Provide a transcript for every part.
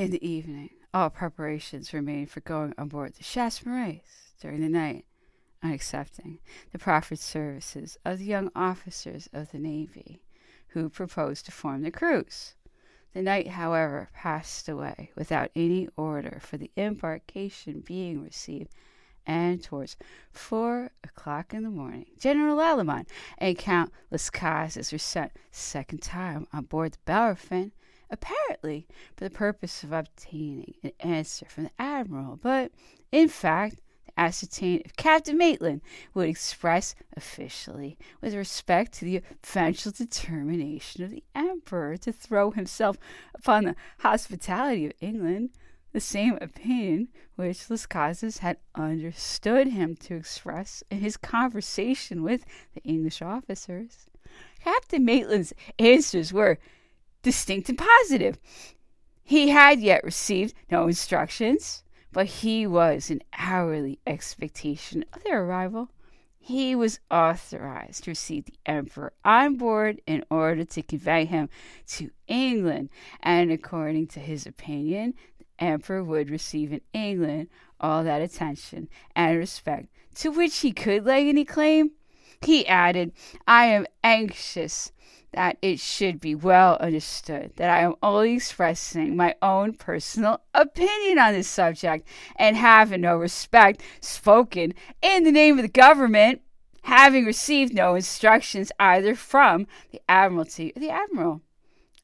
In the evening, all preparations were made for going on board the Chasmerais during the night, on accepting the proffered services of the young officers of the Navy, who proposed to form the cruise. The night, however, passed away without any order for the embarkation being received, and towards 4 o'clock in the morning, General Alaman and Count Las Cases were sent a second time on board the Bellerophon, apparently for the purpose of obtaining an answer from the admiral, but in fact to ascertain if Captain Maitland would express officially with respect to the eventual determination of the emperor to throw himself upon the hospitality of England, the same opinion which Las Cases had understood him to express in his conversation with the English officers. Captain Maitland's answers were distinct and positive. He had yet received no instructions, but he was in hourly expectation of their arrival. He was authorized to receive the emperor on board in order to convey him to England, and according to his opinion, Emperor would receive in England all that attention and respect to which he could lay any claim. He added, "I am anxious that it should be well understood that I am only expressing my own personal opinion on this subject, and have in no respect spoken in the name of the government, having received no instructions either from the Admiralty or the Admiral."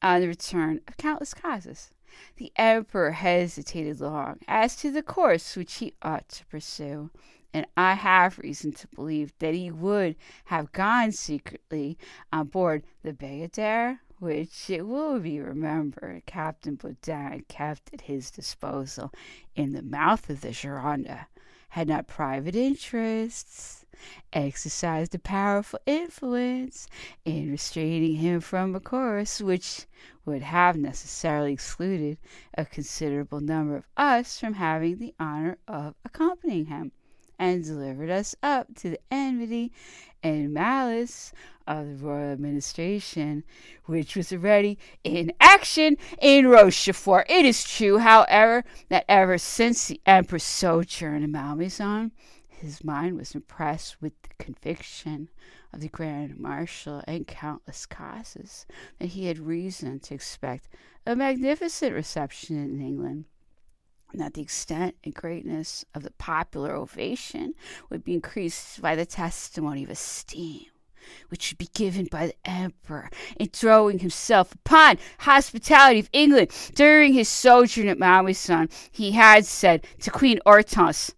On the return of Count Las Cases, the emperor hesitated long as to the course which he ought to pursue, and I have reason to believe that he would have gone secretly on board the Bayadère, which, it will be remembered, Captain Baudin kept at his disposal in the mouth of the Gironda, had not private interests exercised a powerful influence in restraining him from a course which would have necessarily excluded a considerable number of us from having the honor of accompanying him, and delivered us up to the enmity and malice of the royal administration, which was already in action in Rochefort. It is true, however, that ever since the emperor's sojourn in Malmaison, his mind was impressed with the conviction of the Grand Marshal and Count Las Cases that he had reason to expect a magnificent reception in England, and that the extent and greatness of the popular ovation would be increased by the testimony of esteem which should be given by the emperor in throwing himself upon hospitality of England. During his sojourn at Malmaison, he had said to Queen Hortense,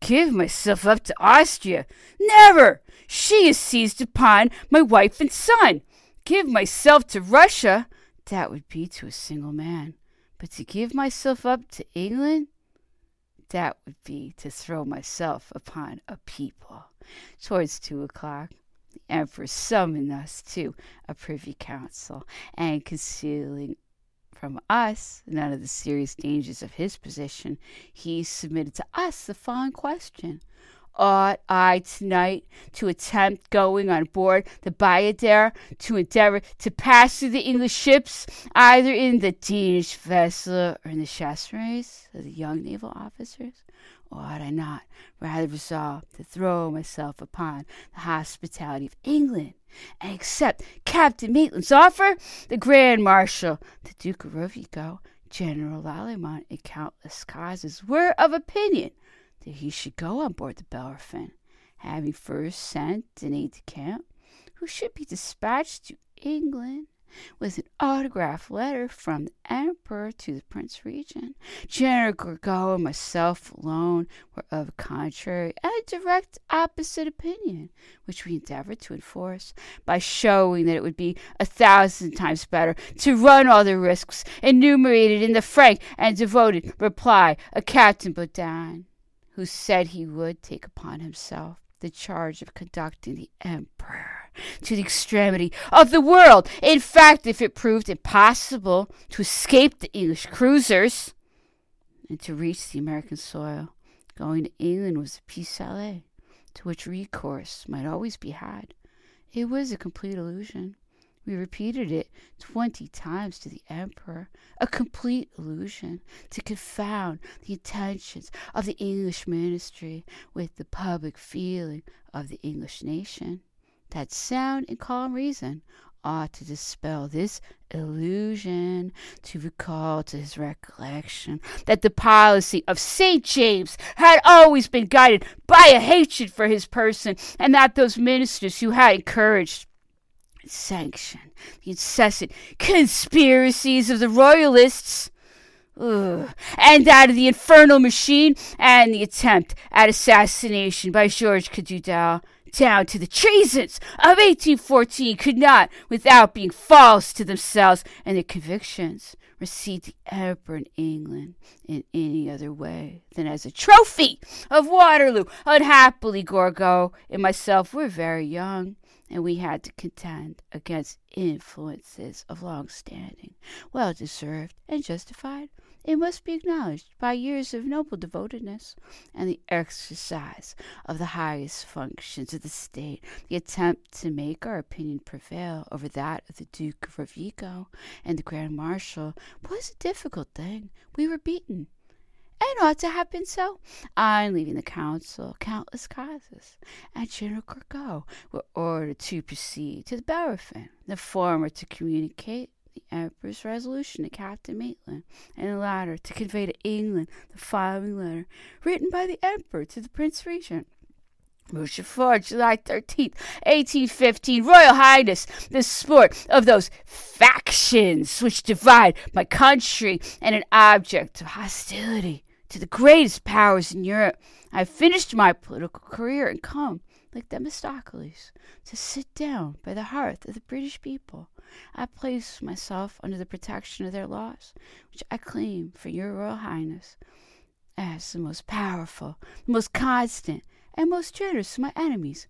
"Give myself up to Austria? Never! She is seized upon my wife and son. Give myself to Russia? That would be to a single man. But to give myself up to England? That would be to throw myself upon a people." Towards 2 o'clock, the emperor summoned us to a privy council, and concealing from us none of the serious dangers of his position, he submitted to us the following question: "Ought I tonight to attempt going on board the Bayadère to endeavor to pass through the English ships, either in the Danish vessel or in the Chasmerais of the young naval officers? Or ought I not rather resolve to throw myself upon the hospitality of England, and accept Captain Maitland's offer? The Grand Marshal, the Duke of Rovigo, General Lallemand, and Count Las Cases were of opinion that he should go on board the Bellerophon, having first sent an aide-de-camp, who should be dispatched to England with an autograph letter from the emperor to the Prince Regent. General Gourgaud and myself alone were of a contrary and direct opposite opinion, which we endeavored to enforce by showing that it would be 1,000 times better to run all the risks enumerated in the frank and devoted reply of Captain Baudin, who said he would take upon himself the charge of conducting the emperor to the extremity of the world. In fact, if it proved impossible to escape the English cruisers and to reach the American soil, going to England was a piece salée to which recourse might always be had. It was a complete illusion, We repeated it 20 times to the emperor, a complete illusion to confound the intentions of the English ministry with the public feeling of the English nation. That sound and calm reason ought to dispel this illusion, to recall to his recollection that the policy of St. James had always been guided by a hatred for his person, and that those ministers who had encouraged and sanctioned the incessant conspiracies of the royalists, and that of the infernal machine and the attempt at assassination by George Cadoudal, down to the treasons of 1814, could not, without being false to themselves and their convictions, receive the emperor in England in any other way than as a trophy of Waterloo. Unhappily, Gourgaud and myself were very young, and we had to contend against influences of long standing, well deserved and justified, it must be acknowledged, by years of noble devotedness and the exercise of the highest functions of the state, the attempt to make our opinion prevail over that of the Duke of Rovigo and the Grand Marshal was a difficult thing. We were beaten, and ought to have been so. On leaving the council, Count Las Cases and General Gourgaud were ordered to proceed to the Bellerophon, the former to communicate the emperor's resolution to Captain Maitland, and the latter to convey to England the following letter, written by the emperor to the Prince Regent. Rochefort, July 13th, 1815. Royal Highness, the sport of those factions which divide my country and an object of hostility to the greatest powers in Europe. I have finished my political career and come, like Themistocles, to sit down by the hearth of the British people. I place myself under the protection of their laws, which I claim for your Royal Highness as the most powerful, the most constant, and most generous to my enemies.